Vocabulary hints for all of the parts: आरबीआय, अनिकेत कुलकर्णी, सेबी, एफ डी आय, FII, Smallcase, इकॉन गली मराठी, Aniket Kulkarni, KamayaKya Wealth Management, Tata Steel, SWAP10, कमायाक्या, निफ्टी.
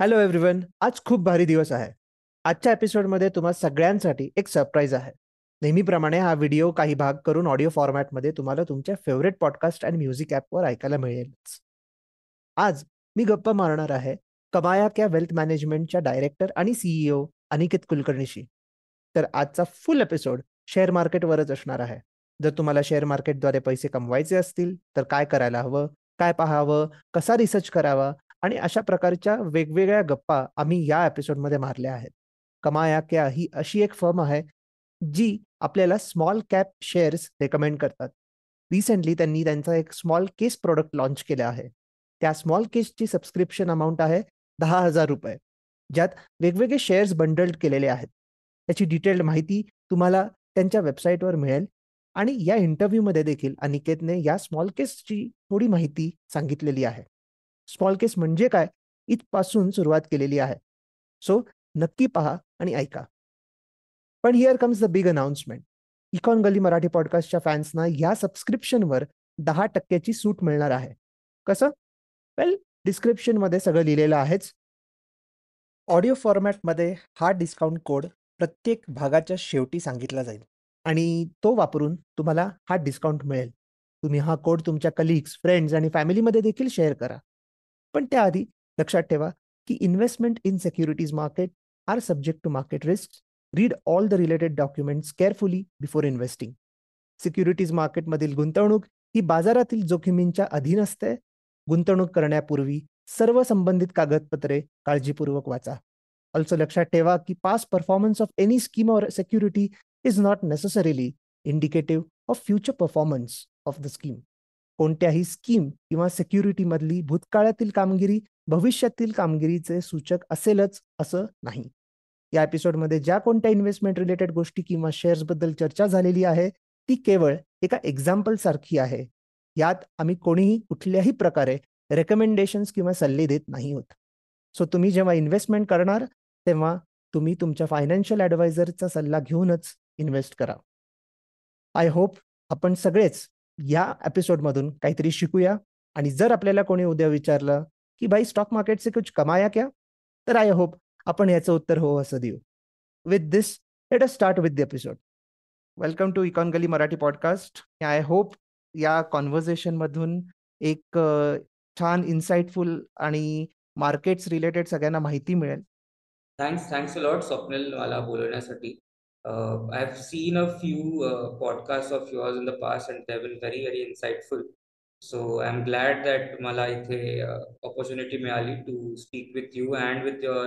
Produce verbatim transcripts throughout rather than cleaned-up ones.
Hello everyone, आज खूप भारी दिवस आहे. आजच्या एपिसोडमध्ये तुम्हा सगळ्यांसाठी एक सरप्राईज आहे. नेहमीप्रमाणे हा व्हिडिओ काही भाग करून ऑडिओ फॉर्मॅटमध्ये तुम्हाला तुमच्या फेवरेट पॉडकास्ट आणि म्युझिक ॲपवर ऐकायला मिळेलच. आज मी गप्पा मारणार आहे कमायाक्या वेल्थ मॅनेजमेंटच्या डायरेक्टर आणि सीईओ अनिकेत कुलकर्णीशी. तर आजचा फुल एपिसोड शेअर मार्केटवरच असणार आहे. जर तुम्हाला शेअर मार्केटद्वारे पैसे कमवायचे असतील तर काय करायला हवं, काय पाहावं, कसा रिसर्च करावा आणि अशा प्रकारच्या वेगवेगळ्या गप्पा आम्ही या एपिसोडमध्ये मारल्या आहेत. कमायाक्या ही अशी एक फर्म आहे जी आपल्याला स्मॉल कॅप शेअर्स रेकमेंड करतात. रिसेंटली त्यांनी त्यांचा एक स्मॉल केस प्रोडक्ट लॉन्च केलं आहे. त्या स्मॉल केसची सबस्क्रिप्शन अमाऊंट आहे दहा हजार रुपये ज्यात वेगवेगळे शेअर्स बंडल्ड केलेले आहेत. त्याची डिटेल्ड माहिती तुम्हाला त्यांच्या वेबसाईटवर मिळेल आणि या इंटरव्ह्यूमध्ये देखील अनिकेतने या स्मॉल केसची थोडी माहिती सांगितलेली आहे. स्मॉल केस म्हणजे काय इथपासून सुरुवात केलेली आहे. सो नक्की पहा आणि ऐका. पण here comes the big announcement. इकॉन गली मराठी पॉडकास्टच्या फॅन्सना या सबस्क्रिप्शनवर दहा टक्क्याची सूट मिळणार आहे. कसं? वेल, डिस्क्रिप्शनमध्ये सगळं लिहिलेलं आहेच. ऑडिओ फॉर्मॅटमध्ये हा डिस्काउंट कोड प्रत्येक भागाच्या शेवटी सांगितला जाईल आणि तो वापरून तुम्हाला हा डिस्काउंट मिळेल. तुम्ही हा कोड तुमच्या कलीग्स, फ्रेंड्स आणि फॅमिलीमध्ये देखील शेअर करा. पण त्याआधी लक्षात ठेवा की investment in securities market are subject to market risk. Read all the related documents carefully before investing. Securities मार्केटमधील गुंतवणूक ही बाजारातील जोखमींच्या अधीन असते. गुंतवणूक करण्यापूर्वी सर्व संबंधित कागदपत्रे काळजीपूर्वक वाचा. ऑल्सो लक्षात ठेवा की past performance of any scheme or security is not necessarily indicative of future performance of the scheme. कोणत्याही स्कीम किंवा सिक्युरिटीमधली भूतकाळातील कामगिरी भविष्यातील कामगिरीचे सूचक असेलच असं नाही. या एपिसोडमध्ये ज्या कोणत्या इन्व्हेस्टमेंट रिलेटेड गोष्टी किंवा शेअर्सबद्दल चर्चा झालेली आहे ती केवळ एका एक्झाम्पलसारखी आहे. यात आम्ही कोणीही कुठल्याही प्रकारे रेकमेंडेशन्स किंवा सल्ले देत नाही होत. सो तुम्ही जेव्हा इन्व्हेस्टमेंट करणार तेव्हा तुम्ही तुमच्या फायनान्शियल ॲडवायझरचा सल्ला घेऊनच इन्व्हेस्ट करा. आय होप आपण सगळेच या एपिसोडमधून काहीतरी शिकूया. आणि जर आपल्याला कोणी उद्या विचारलं की भाई स्टॉक मार्केट से कुछ कमाया क्या, तर आय होप आपण याचं उत्तर हो असं देऊ. With this let us start with the episode. Welcome to इकॉन गली मराठी podcast. I hope या कॉन्व्हर्सेशनमधून एक छान इन्साइटफुल आणि मार्केट्स रिलेटेड सगळ्यांना माहिती मिळेल. Thanks thanks a lot Swapnil मला बोलवण्यासाठी. Uh, I've seen a few uh, podcasts of yours in the past and they've been very, very insightful. So I'm glad that मला इथे opportunity मिळाली to speak with you and with your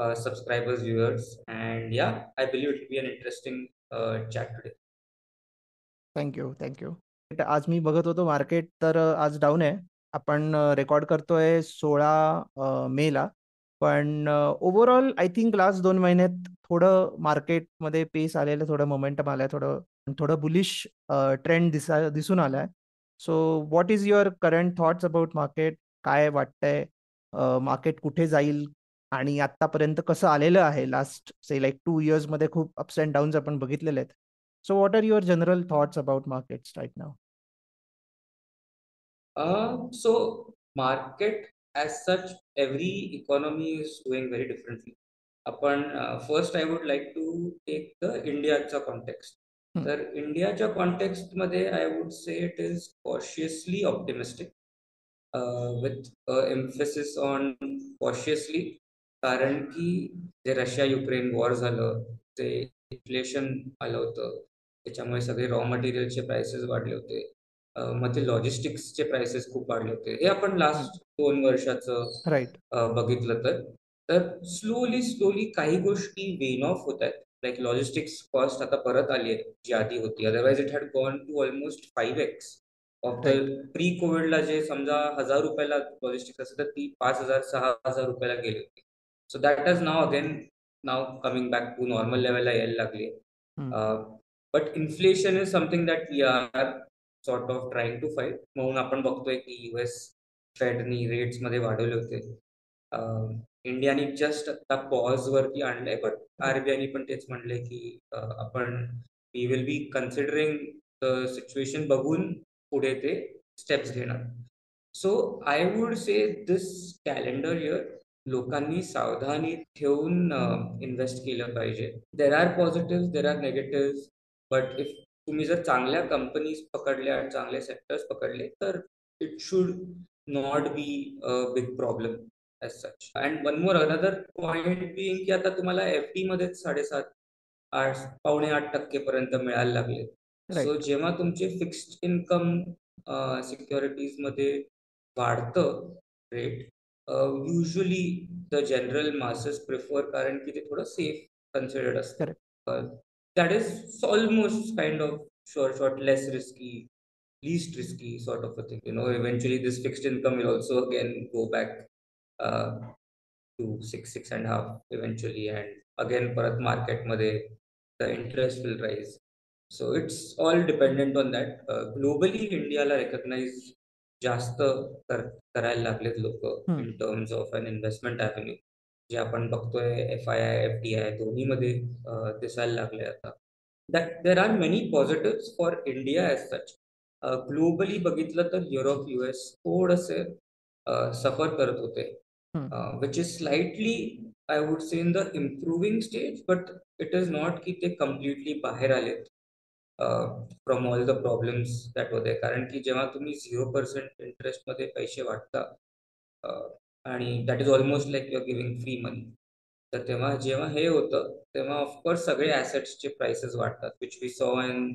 uh, subscribers, viewers. And yeah, I believe it will be an interesting uh, chat today. Thank you, thank you. आज मी बघत होतो market, तर आज down आहे. आपण रेकॉर्ड करतोय सोळा मेला. पण ओव्हरऑल आय थिंक लास्ट दोन महिन्यात थोडं मार्केटमध्ये पेस आलेलं, थोडं मोमेंटम आलं, थोडं थोडं बुलिश ट्रेंड दिसा दिसून आला आहे. So what is your current thoughts about market? काय वाटतंय मार्केट कुठे जाईल आणि आत्तापर्यंत कसं आलेलं आहे? लास्ट से लाईक टू इयर्समध्ये खूप अप्स अँड डाऊन्स आपण बघितलेले आहेत. So what are your general thoughts about markets right now? So market as such every economy is doing very differently. आपण first I would like to take the इंडियाचा context. तर इंडियाच्या कॉन्टेक्स्टमध्ये I would say it is cautiously optimistic with emphasis on cautiously, कारण की जे Russia Ukraine war झालं, ते इन्फ्लेशन आलं होतं, त्याच्यामुळे सगळे रॉ मटेरियलचे प्राइसेस वाढले होते, मग ते लॉजिस्टिक्सचे प्राइसेस खूप वाढले होते. हे आपण लास्ट दोन वर्षाचं राईट बघितलं. तर तर स्लोली स्लोली काही गोष्टी वेन ऑफ होत आहेत. लाईक लॉजिस्टिक्स कॉस्ट आता परत आली आहे जी आधी होती. Otherwise it had gone to almost five x of the pre कोविडला. जे समजा हजार रुपयाला लॉजिस्टिक्स असेल तर ती पाच हजार सहा हजार रुपयाला गेली होती. So that is now again now coming back to normal लेवलला यायला लागली. But inflation is something that we are sort of trying to fight. म्हणून आपण बघतोय की युएस फेडनी रेट्समध्ये वाढवले होते. इंडियाने जस्ट आता पॉज वरती आणलंय. बट आरबीआयने पण तेच म्हणले की आपण we will be considering the situation बघून पुढे ते स्टेप्स घेणार. So I would say this calendar year लोकांनी सावधानी ठेवून इन्व्हेस्ट केलं पाहिजे. There are positive, there are negative, but if तुम्ही जर चांगल्या कंपनीज पकडल्या आणि चांगले सेक्टर्स पकडले तर it should not be a big problem as such. And one more another point being की आता तुम्हाला एफ डी मध्ये साडेसात आठ पावणे आठ टक्के पर्यंत मिळायला लागले. सो जेव्हा तुमचे फिक्स्ड इन्कम सिक्युरिटीज मध्ये वाढतं rate, usually the general masses prefer, कारण की ते थोडं सेफ कन्सिडर्ड असतं. That is almost kind of short short less risky, least risky sort of a thing. You know eventually this fixed income will also again go back to six six and half eventually, and again परत मार्केटमध्ये the interest will rise. So it's all dependent on that. Globally इंडियाला recognise जास्त करायला लागलेत लोक in terms of an investment avenue, जे आपण बघतोय F I I एफ डी आय दोन्ही मध्ये दिसायला लागले आता. That there are many positive for India as such. Globally बघितलं तर युरोप युएस थोडंसे सफर करत होते, which is slightly I would say in the improving stage, but it is not की ते कम्प्लिटली बाहेर आलेत from all the problems that होते. कारण की जेव्हा तुम्ही झिरो पर्सेंट इंटरेस्टमध्ये पैसे वाटता आणि that is almost like you are giving free money, तर तेव्हा जेव्हा हे होतं तेव्हा ऑफकोर्स सगळे ॲसेट्सचे प्राइसेस वाढतात, which we saw an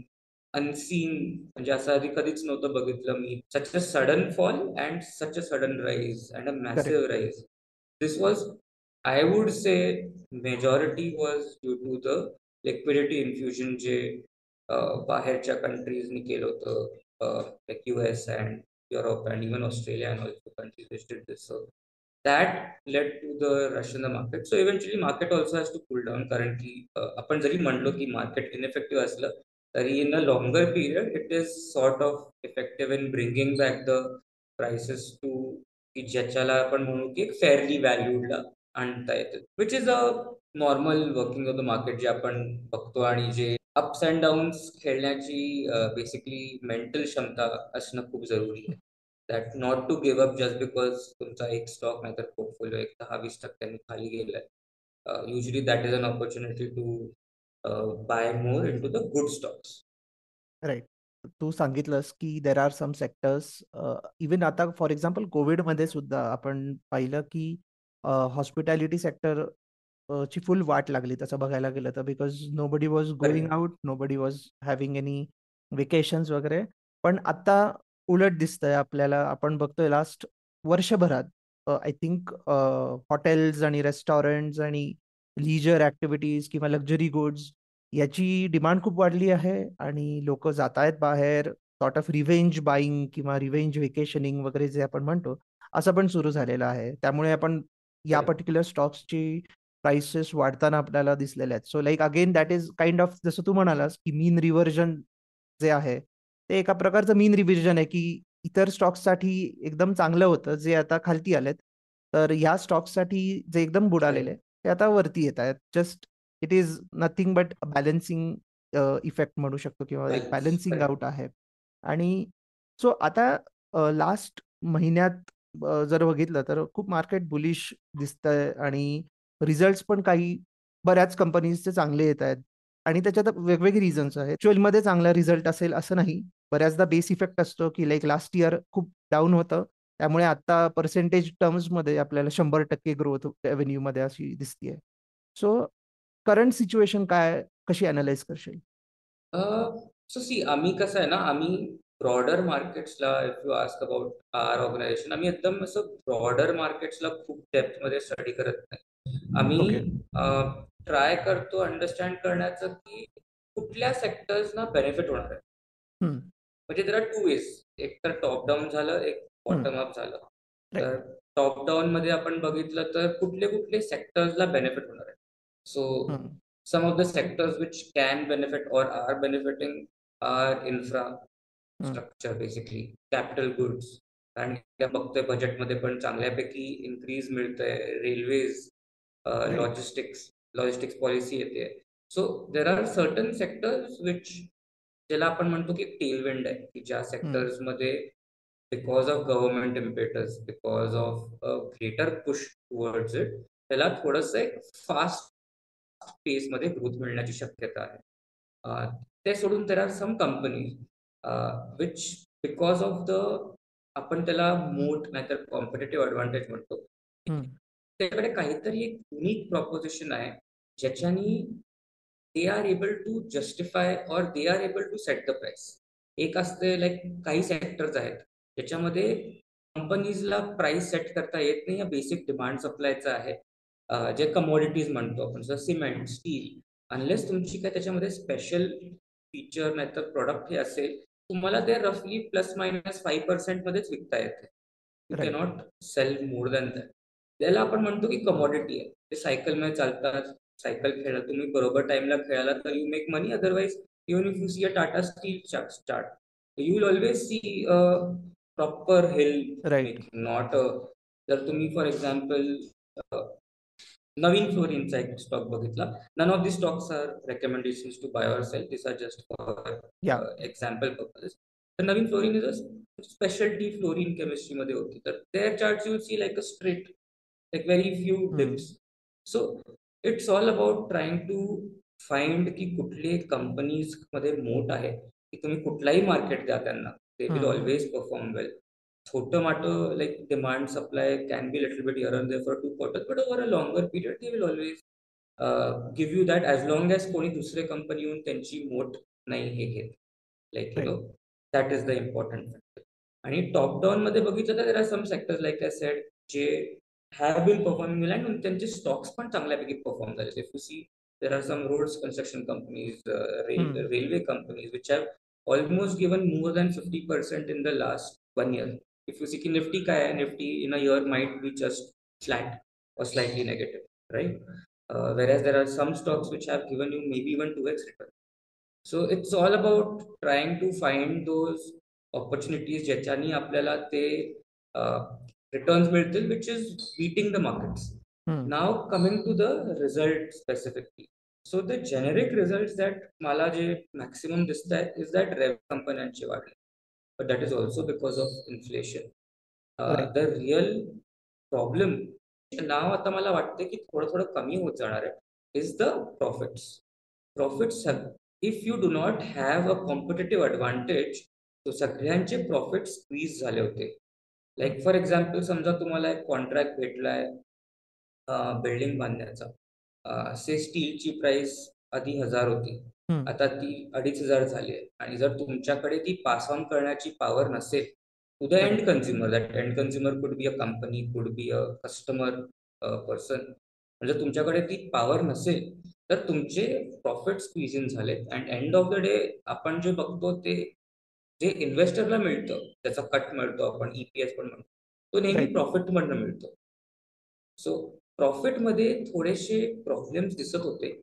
unseen, म्हणजे असं आधी कधीच नव्हतं बघितलं मी, such a sudden fall and such a sudden rise and a massive rise. This was I would say majority was due to the liquidity infusion जे बाहेरच्या कंट्रीजनी केलं होतं, like US and Europe and even Australia and also countries which did this. So that led to the rush in the market. So eventually market also has to cool down, कारण की आपण जरी म्हणलो की मार्केट इनइफेक्टिव्ह असलं तरी in a longer period it is sort of effective in bringing back the prices to, की ज्याच्याला आपण म्हणू की एक फेअरली व्हॅल्यूडला आणता येतं, which is a normal working of the market जे आपण बघतो. आणि जे अप्स अँड डाऊन्स खेळण्याची बेसिकली मेंटल क्षमता असणं खूप जरुरी आहे. That not to give up just because तुमचा एक स्टॉक नाहीतर पोर्टफोलिओ एक दहा वीस टक्क्यांनी खाली गेलाय. Usually that is an opportunity to buy more in to the good stocks. Right, तू सांगितलंस की there are some sectors, even आता फॉर एक्झाम्पल कोविडमध्ये सुद्धा आपण पाहिलं की हॉस्पिटॅलिटी सेक्टर ची फुल वाट लागली तसं बघायला गेलं तर, because nobody was going out, nobody was having any vacations वगैरे. पण आता उलट दिसतंय आपल्याला. आपण बघतोय लास्ट वर्षभरात आय थिंक हॉटेल्स आणि रेस्टॉरंट्स आणि लीजर ॲक्टिव्हिटीज किंवा लक्झरी गुड्स याची डिमांड खूप वाढली आहे आणि लोक जात आहेत बाहेर, सॉर्ट ऑफ रिव्हेंज बाईंग किंवा रिव्हेंज वेकेशनिंग वगैरे जे आपण म्हणतो असं पण सुरू झालेलं आहे. त्यामुळे आपण या पर्टिक्युलर स्टॉक्सची प्राइसेस वाढताना आपल्याला दिसलेले आहेत. So like again that is kind of, जसं तू म्हणालास की मीन रिव्हर्जन जे आहे ते एका प्रकारचं मीन रिव्हर्जन आहे की इतर स्टॉक्ससाठी एकदम चांगलं होतं जे आता खालती आलेत, तर ह्या स्टॉक्ससाठी जे एकदम बुडालेले ते आता वरती येत आहेत. Just it is nothing but balancing effect म्हणू शकतो, किंवा एक बॅलन्सिंग आउट आहे. आणि सो आता लास्ट महिन्यात जर बघितलं तर खूप मार्केट बुलिश दिसतंय आणि रिझल्ट पण काही बऱ्याच कंपनीजचे चांगले येत आहेत आणि त्याच्यात वेगवेगळे रिझन्स आहेत. एक्च्युअलमध्ये चांगला रिझल्ट असेल असं नाही, बऱ्याचदा बेस इफेक्ट असतो की लाईक लास्ट इयर खूप डाऊन होतं, त्यामुळे आता पर्सेंटेज टर्म्समध्ये आपल्याला शंभर टक्के ग्रोथ रेव्हेन्यूमध्ये अशी दिसतीये. सो करंट सिच्युएशन काय, कशी अनालाइज करशील? सो सी, आम्ही कसं आहे ना, आम्ही ब्रॉडर मार्केट्सला, if you ask about our organisation, आम्ही एकदम असं ब्रॉडर मार्केट्सला खूप डेप्थमध्ये स्टडी करत नाही. आम्ही ट्राय करतो अंडरस्टँड करण्याचं की कुठल्या सेक्टर्सना बेनिफिट होणार आहे. म्हणजे देयर आर टू वेज, एक तर टॉप डाऊन झालं, एक बॉटम अप झालं. तर टॉप डाऊन मध्ये आपण बघितलं तर कुठले कुठले सेक्टर्सला बेनिफिट होणार आहे. So some of the sectors which can benefit or are benefiting are infrastructure, basically capital goods, कारण बघतोय बजेटमध्ये पण चांगल्यापैकी इन्क्रीज मिळतंय. रेल्वेज, लॉजिस्टिक्स लॉजिस्टिक्स पॉलिसी येते. So there are certain sectors which, ज्याला आपण म्हणतो की टेलविंड आहे, की ज्या सेक्टर्समध्ये because of government impetus, because of a greater push towards it, त्याला थोडंसं एक फास्ट पेसमध्ये ग्रोथ मिळण्याची शक्यता आहे. ते सोडून there are some companies which because of the आपण त्याला मोठ नाहीतर कॉम्पिटेटिव्ह ऍडव्हान्टेज म्हणतो, त्याच्याकडे काहीतरी एक युनिक प्रपोजिशन आहे ज्याच्यानी they are able to justify or they are able to set the price. एक असते लाईक काही सेक्टर्स आहेत ज्याच्यामध्ये कंपनीजला प्राइस सेट करता येत नाही, या बेसिक डिमांड सप्लायचं आहे जे कमोडिटीज म्हणतो आपण, जसं सिमेंट स्टील, अनलेस तुमची काय त्याच्यामध्ये स्पेशल फीचर नाहीतर प्रॉडक्ट हे असेल तुम्हाला ते रफली प्लस मायनस फाईव्ह पर्सेंट मध्येच विकता येते, you can not sell more than that. त्याला आपण म्हणतो की कमोडिटी आहे, ते सायकलमध्ये चालतात, सायकल खेळा तुम्ही बरोबर टाइमला खेळाला तर you make money, otherwise even if you see a Tata steel chart you will always see proper health, not जर तुम्ही फॉर एक्झाम्पल नवीन फ्लोरिनचा एक स्टॉक बघितला, none of the stocks are recommendation to buy or sell, this are just for example purpose. तर Navin fluorine is a speciality fluorine केमिस्ट्रीमध्ये होती, तर there chart you see like a straight like very few dips. So it's all about trying to find की कुठले companies मध्ये मोठ आहे की तुम्ही कुठलाही मार्केट द्या त्यांना, they will always perform well. छोटं मोठं like demand supply can be little bit here and there for two quarters, but over a longer period they will always give you that, as long as कोणी दुसरे company येऊन त्यांची मोठ नाही हे घेत, like you know that is the important factor. आणि top down मध्ये बघितलं तर there are some sectors like I said जे have been performing well and त्यांचे स्टॉक्स पण चांगल्यापैकी परफॉर्म झाले. If you see there are some roads construction companies, railway companies which have almost given more than fifty percent in the last one year. If you see कि निफ्टी काय आहे, निफ्टी in a year might be just flat or slightly negative, right? Uh, whereas there are some stocks which have given you maybe even two x return. So it's all about trying to find those opportunities ज्याच्यानी आपल्याला ते returns मिळतील which is beating the markets. Hmm. Now coming to the result specifically. So the generic results that मला जे maximum दिसतात is that revenue कंपन्यांची वाढली. But that is also because of inflation. Uh, right. The real problem now आता मला वाटते की थोडं थोडं कमी होत जाणार आहे is the profits. Profits have, if you do not have a competitive advantage, तो सगळ्यांचे profits squeeze झाले होते. Like for example समजा तुम्हाला एक contract भेटलाय बिल्डिंग बांधण्याचा, से स्टीलची प्राइस आधी हजार होती, आता ती अडीच हजार झाली आहे, आणि जर तुमच्याकडे ती पास ऑन करण्याची पॉवर नसेल to the end consumer, that end consumer could be a company, कुड बी अ कस्टमर पर्सन, म्हणजे तुमच्याकडे ती पॉवर नसेल तर तुमचे प्रॉफिट स्क्वीज इन झालेत. And end of the day आपण जे बघतो ते जे इन्व्हेस्टरला मिळतं त्याचा कट मिळतो, आपण ईपीएस पण म्हणतो, तो नेहमी प्रॉफिट मधनं मिळतो. सो प्रॉफिटमध्ये थोडेसे प्रॉब्लेम्स दिसत होते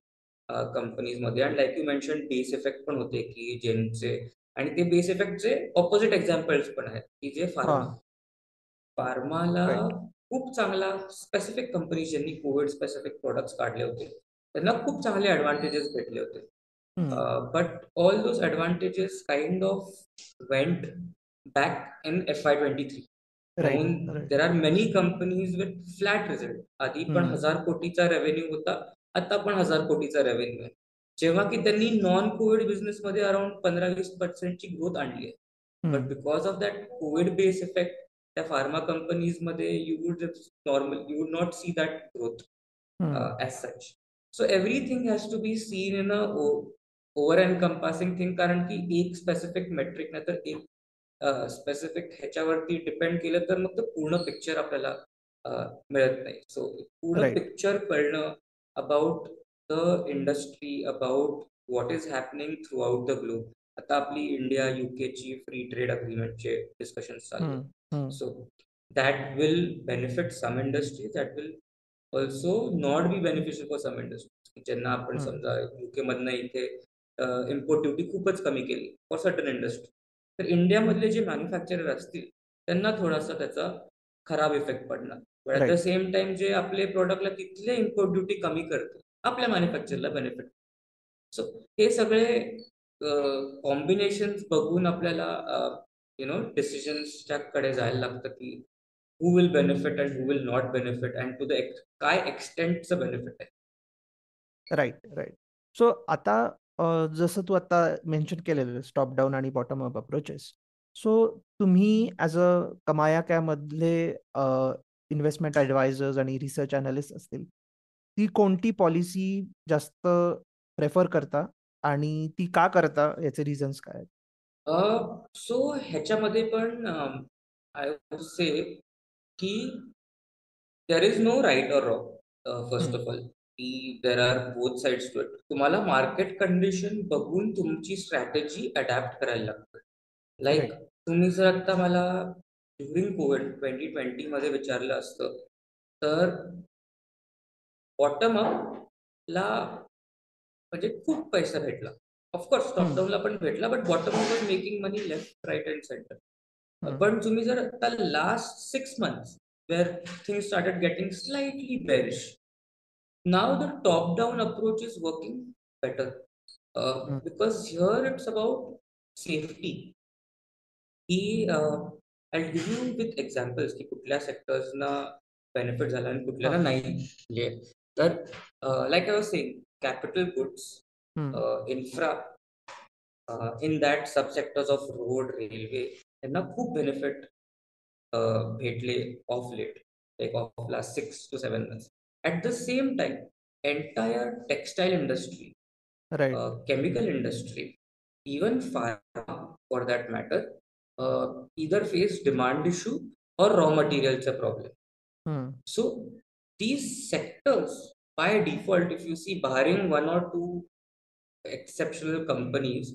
कंपनीजमध्ये, and like you mention base effect पण होते की ज्यांचे, आणि ते बेस इफेक्टचे ऑपोजिट एक्झाम्पल्स पण आहेत की जे फार्मा फार्माला खूप चांगला स्पेसिफिक कंपनी ज्यांनी कोविड स्पेसिफिक प्रोडक्ट काढले होते त्यांना खूप चांगले ऍडव्हान्टेजेस भेटले होते, but all those advantages kind of went back in F Y twenty three. There are many companies with flat result. आधी पण हजार कोटीचा रेव्हेन्यू होता, आता पण हजार कोटीचा रेव्हेन्यू आहे, जेव्हा की त्यांनी नॉन कोविड बिझनेस मध्ये अराउंड पंधरा वीस पर्सेंटची ग्रोथ आणली आहे, but because of that covid base effect त्या फार्मा कंपनीज मध्ये you would normal you would not see that growth as such. So everything has to be seen in a over and compassing thing, कारण की एक specific metric नाही तर एक specific ह्याच्यावरती depend केलं तर मग ते पूर्ण पिक्चर आपल्याला मिळत नाही. सो पूर्ण पिक्चर कळणं about the industry, about what is happening throughout the globe. आता आपली इंडिया यूके ची फ्री ट्रेड अग्रीमेंटचे डिस्कशन चालू आहे, so that will benefit some industry, that will also not be beneficial for some industry. ज्यांना आपण समजा युके मधनं इथे इम्पोर्ट ड्युटी खूपच कमी केली फॉर सर्टन इंडस्ट्री, तर इंडियामधले जे मॅन्युफॅक्चरर असतील त्यांना थोडासा त्याचा खराब इफेक्ट पडणार. But at the same time जे आपले प्रॉडक्टला तिथले इम्पोर्ट ड्युटी कमी करते आपल्या मॅन्युफॅक्चरला बेनिफिट. सो हे सगळे कॉम्बिनेशन बघून आपल्याला you know, decisions कडे जायला लागतं की who will benefit and who will not benefit and to the काय एक्सटेंटचं बेनिफिट आहे. राईट राईट सो आता जसं तू आता मेन्शन केलेलं टॉप डाऊन आणि बॉटम अप अप्रोचेस, सो तुम्ही ॲज अ कमायाक्या मधले इन्व्हेस्टमेंट ॲडवायझर्स आणि रिसर्च अॅनालिस्ट असतील ती कोणती पॉलिसी जास्त प्रेफर करता आणि ती का करता, याचे रिझन्स काय आहेत? सो ह्याच्यामध्ये पण आय वुड से की there is no right or wrong. First of all की there are both sides to it. तुम्हाला मार्केट कंडिशन बघून तुमची स्ट्रॅटेजी अडॅप्ट करायला लागते. लाईक तुम्ही जर आता मला ड्युरिंग कोविड ट्वेंटी ट्वेंटी मध्ये विचारलं असतं तर बॉटम अपला म्हणजे खूप पैसा भेटला. ऑफकोर्स टॉप डाऊनला पण भेटला but bottom up was making money left right and centre. पण तुम्ही जर आता last six months where thing started getting slightly bearish, now the top down approach is working better because here it's about safety. ही I give you with examples की कुठल्या सेक्टर्सना benefit झाला आणि कुठल्याला नाही. म्हणजे तर like I was saying capital goods, hmm. uh, infra, uh, in that subsectors of road, railway, त्यांना खूप बेनिफिट भेटले of late, like of last six to seven months. At the same time entire textile industry, chemical industry, even pharma for that matter, either face demand issue और raw मटेरियलचा problem. So these sectors by default, if you see, barring one or two exceptional companies,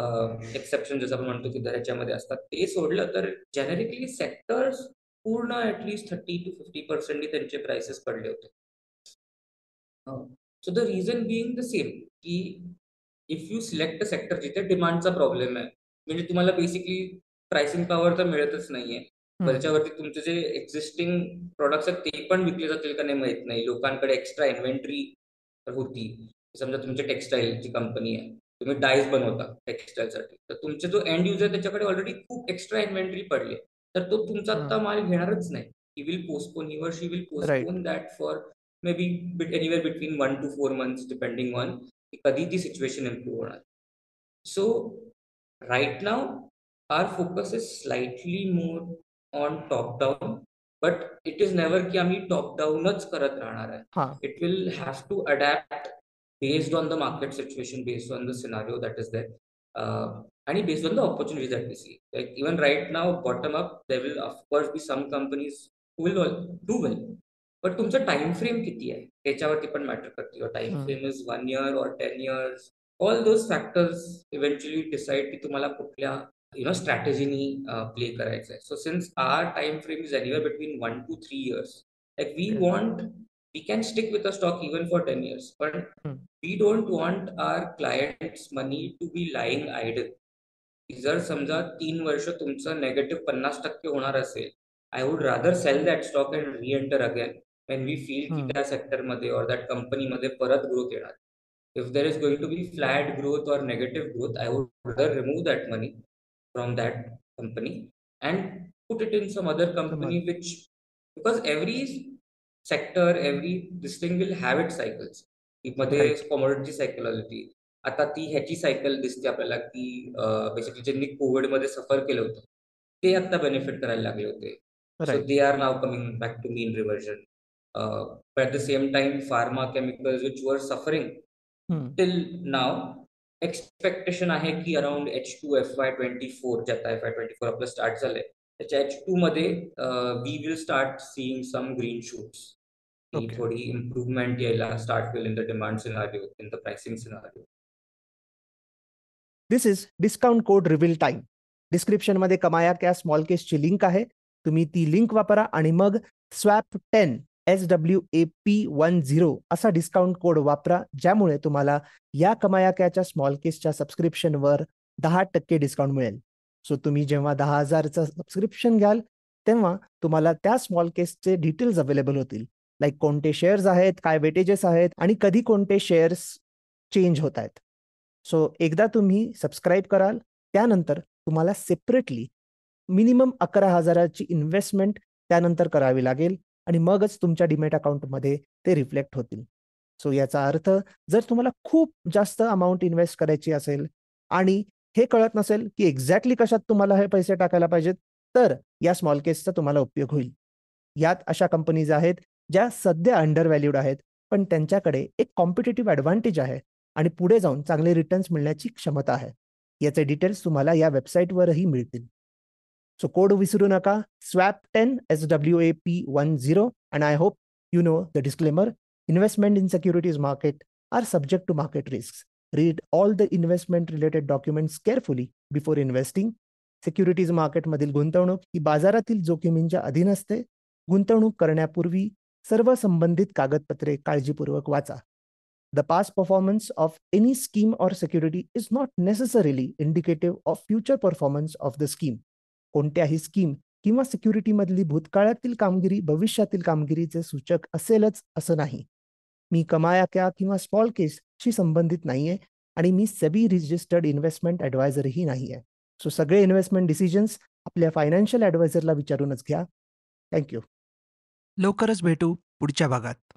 uh, exception जसं आपण म्हणतो की दर्जामध्ये असतात, ते सोडलं तर generically sectors पूर्ण at least thirty to fifty पर्सेंटनी त्यांचे प्राइसेस पडले होते. So the reason being the same की if you select a sector जिथे डिमांडचा प्रॉब्लेम आहे म्हणजे तुम्हाला बेसिकली प्राइसिंग पॉवर तर मिळतच नाहीये, त्याच्यावरती तुमचे जे एक्झिस्टिंग प्रोडक्ट्स आहेत ते पण विकले जातील का नाही माहित नाही. लोकांकडे एक्स्ट्रा इन्व्हेंटरी होती. समजा तुमची टेक्स्टाईलची कंपनी आहे, तुम्ही डाईज बनवता टेक्स्टाईलसाठी, तर तुमचे जो एंड युजर त्याच्याकडे ऑलरेडी खूप एक्स्ट्रा इन्व्हेंटरी पडले तर तो तुमचा आता माल घेणारच नाही. He will postpone, he or she will postpone that for maybe anywhere between one two four months depending on कधी ती सिच्युएशन इम्प्रूव्ह होणार. So right now our focus is slightly more on top down but it is never की आम्ही top डाऊनच करत राहणार आहे. It will have to adapt based on the market situation, based on the scenario that is there आणि based on the opportunities that we C. Like even right now bottom up there will of course be some companies who will do well but तुमचं time frame किती आहे त्याच्यावरती पण matter करते. Your time frame is one year or ten years. All those factors eventually decide की तुम्हाला कुठल्या you know strategy uh, play correct. So since our time frame is anywhere between one to three years, like we mm-hmm. want we can stick with a stock even for ten years but mm-hmm. we don't want our clients money to be lying idle. If समजा तीन वर्ष तुमचं negative fifty percent होणार असेल, I would rather sell that stock and re-enter again when we feel mm-hmm. की त्या sector मध्ये or that company मध्ये परत growth येणार. If there is going to be flat growth or negative growth, I would rather remove that money from that company and put it in some other company mm-hmm. which because every sector, every this thing will have its cycles. मध्ये commodity cycle आली होती, आता ती ह्याची cycle दिसते आपल्याला की basically ज्यांनी कोविड मध्ये सफर केलं होतं ते आता बेनिफिट करायला लागले होते. They are now coming back to mean reversion. At the same time pharma chemicals which were suffering till now, expectation आहे की around H two F Y twenty four जे आता एफ वाय ट्वेंटी फोर आपलं start झालंय त्याच्या H two मध्ये we will start seeing some green shoots. थोडी improvement यायला स्टार्ट होईल in the demand scenario, in the pricing scenario. This is discount code reveal time. Description मध्ये कमायाक्या small केसची लिंक आहे, तुम्ही ती लिंक वापरा आणि मग swap ten S W A P one zero असा डिस्काउंट कोड वापरा, ज्यामुळे तुम्हाला या कमायाक्याच्या स्मॉल केसच्या सबस्क्रिप्शनवर दहा टक्के डिस्काउंट मिळेल. सो तुम्ही जेव्हा दहा हजारचं सबस्क्रिप्शन घ्याल तेव्हा तुम्हाला त्या स्मॉल केसचे डिटेल्स अवेलेबल होतील, लाईक कोणते शेअर्स आहेत, काय वेटेजेस आहेत आणि कधी कोणते शेअर्स चेंज होत आहेत. सो एकदा तुम्ही सबस्क्राईब कराल त्यानंतर तुम्हाला सेपरेटली मिनिमम अकरा हजाराची इन्व्हेस्टमेंट त्यानंतर करावी लागेल आणि मगच तुमच्या डिमॅट अकाउंटमध्ये ते रिफ्लेक्ट होतील. सो याचा अर्थ जर तुम्हाला खूप जास्त अमाऊंट इन्व्हेस्ट करायची असेल आणि हे कळत नसेल की एक्झॅक्टली कशात तुम्हाला हे पैसे टाकायला पाहिजेत, तर या स्मॉल केसचा तुम्हाला उपयोग होईल. यात अशा कंपनीज आहेत ज्या सध्या अंडर व्हॅल्यूड आहेत, पण त्यांच्याकडे एक कॉम्पिटेटिव्ह ॲडव्हान्टेज आहे आणि पुढे जाऊन चांगले रिटर्न्स मिळण्याची क्षमता आहे. याचे डिटेल्स तुम्हाला या वेबसाईटवरही मिळतील. सो कोड विसरू नका, swap ten S W A P one zero. And I hope you know the disclaimer. Investment in securities market are subject to market risk. Read all the investment related documents carefully before investing. Securities मार्केटमधील गुंतवणूक ही बाजारातील जोखमींच्या अधीन असते. गुंतवणूक करण्यापूर्वी सर्व संबंधित कागदपत्रे काळजीपूर्वक वाचा. The past performance of any scheme or security is not necessarily indicative of future performance of the scheme. कोणत्याही स्कीम किंवा सिक्युरिटीमधली भूतकाळातील कामगिरी भविष्यातील कामगिरीचे सूचक असेलच असं नाही. मी कमायाक्या किंवा स्मॉल केसशी संबंधित नाही आहे आणि मी सेबी रजिस्टर्ड इन्व्हेस्टमेंट ॲडवायझरही नाही आहे. सो सगळे इन्व्हेस्टमेंट डिसिजन्स आपल्या फायनान्शियल ॲडवायझरला विचारूनच घ्या. थँक्यू. लवकरच भेटू पुढच्या भागात.